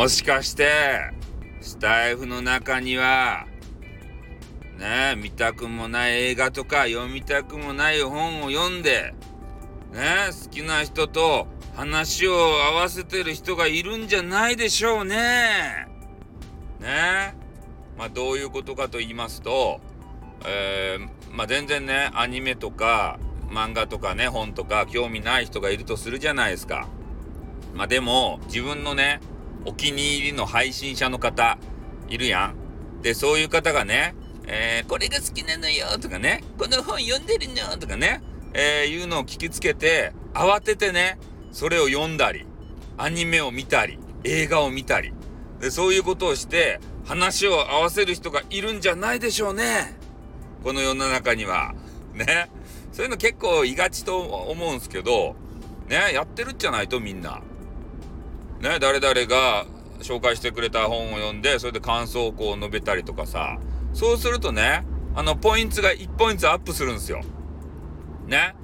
もしかしてスタイフの中にはね、見たくもない映画とか読みたくもない本を読んでね、好きな人と話を合わせてる人がいるんじゃないでしょうね。ね、まあどういうことかと言いますと、全然ね、アニメとか漫画とかね、本とか興味ない人がいるとするじゃないですか。まあでも自分のね、お気に入りの配信者の方いるやん。で、そういう方がね、これが好きなのよとかね、この本読んでるのとかね、いうのを聞きつけて慌ててね、それを読んだり、アニメを見たり、映画を見たり、でそういうことをして話を合わせる人がいるんじゃないでしょうね。この世の中にはね、そういうの結構いがちと思うんですけどね、やってるんじゃないとみんなね、誰々が紹介してくれた本を読んで、それで感想をこう述べたりとかさ、そうするとね、ポイントが1ポイントアップするんですよね、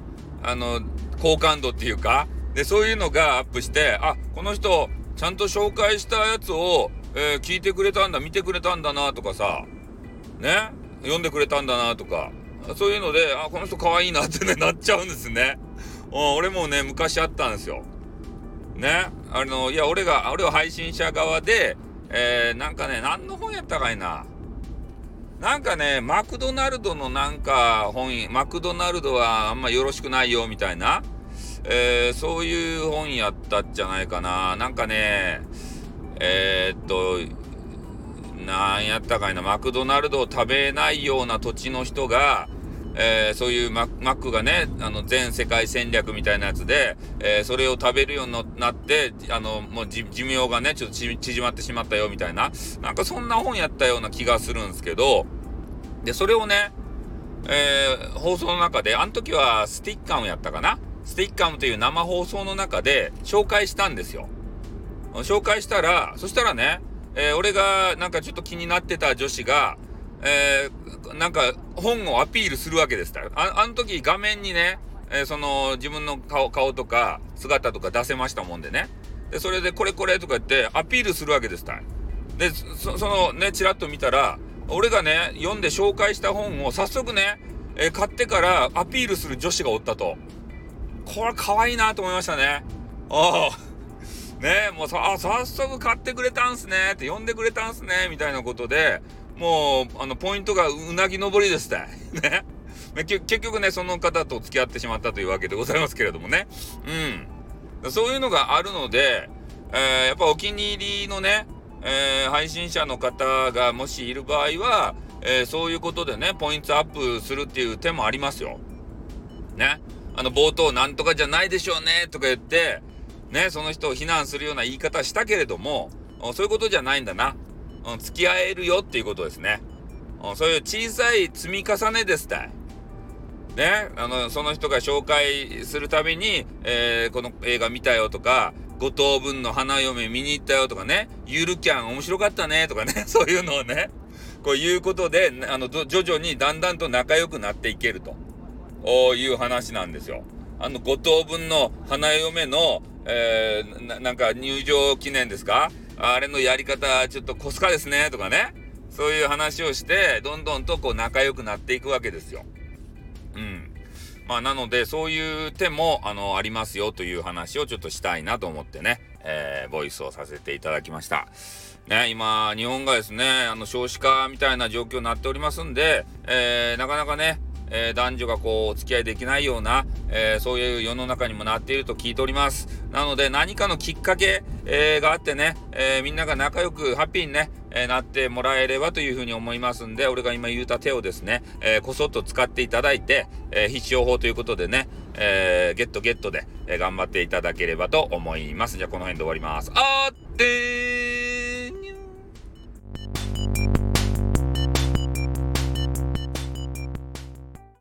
好感度っていうかで、そういうのがアップして、あ、この人ちゃんと紹介したやつを、聞いてくれたんだ、見てくれたんだなとかさね、読んでくれたんだなとか、そういうので、あ、この人可愛いなってね、なっちゃうんですね。俺もね、昔あったんですよね、いや、俺は配信者側で、なんかね、何の本やったかいな、なんかね、マクドナルドのなんか本、マクドナルドはあんまよろしくないよみたいな、そういう本やったんじゃないかな、なんかね、なんやったかいな、マクドナルドを食べないような土地の人が、そういうマックがね、全世界戦略みたいなやつで、それを食べるようになって、もう寿命がね、ちょっと縮まってしまったよみたいな、なんかそんな本やったような気がするんですけど、で、それをね、放送の中で、あの時はスティッカムやったかな、スティッカムという生放送の中で紹介したんですよ。紹介したら、そしたらね、俺がなんかちょっと気になってた女子が、なんか本をアピールするわけですから、あの時画面にね、その自分の顔とか姿とか出せましたもんでね、でそれでこれこれとか言ってアピールするわけですから、で そのね、ちらっと見たら俺がね、読んで紹介した本を早速ね、買ってからアピールする女子がおったと。これ可愛いなと思いましたね。ああね、もう早速買ってくれたんすねって、呼んでくれたんすねみたいなことで、もうポイントがうなぎ登りでしたね。結局ね、その方と付き合ってしまったというわけでございますけれどもね、うん、そういうのがあるので、やっぱお気に入りのね、配信者の方がもしいる場合は、そういうことでね、ポイントアップするっていう手もありますよね。冒頭なんとかじゃないでしょうねとか言ってね、その人を非難するような言い方したけれども、そういうことじゃないんだな、付き合えるよっていうことですね。そういう小さい積み重ねですたいね。その人が紹介するたびに、この映画見たよとか、五等分の花嫁見に行ったよとかね、ゆるキャン面白かったねとかね、そういうのをね、こういうことで徐々にだんだんと仲良くなっていけるという話なんですよ。五等分の花嫁のなんか入場記念ですか、あれのやり方ちょっとコスカですねとかね、そういう話をしてどんどんとこう仲良くなっていくわけですよ。うん。まあなのでそういう手もありますよという話をちょっとしたいなと思ってね、ボイスをさせていただきました。ね、今日本がですね、少子化みたいな状況になっておりますんで、なかなかね、男女がこうお付き合いできないような、そういう世の中にもなっていると聞いております。なので何かのきっかけ、があってね、みんなが仲良くハッピーにね、なってもらえればというふうに思いますんで、俺が今言うた手をですね、こそっと使っていただいて、必勝法ということでね、ゲットで、頑張っていただければと思います。じゃあこの辺で終わります。あーってー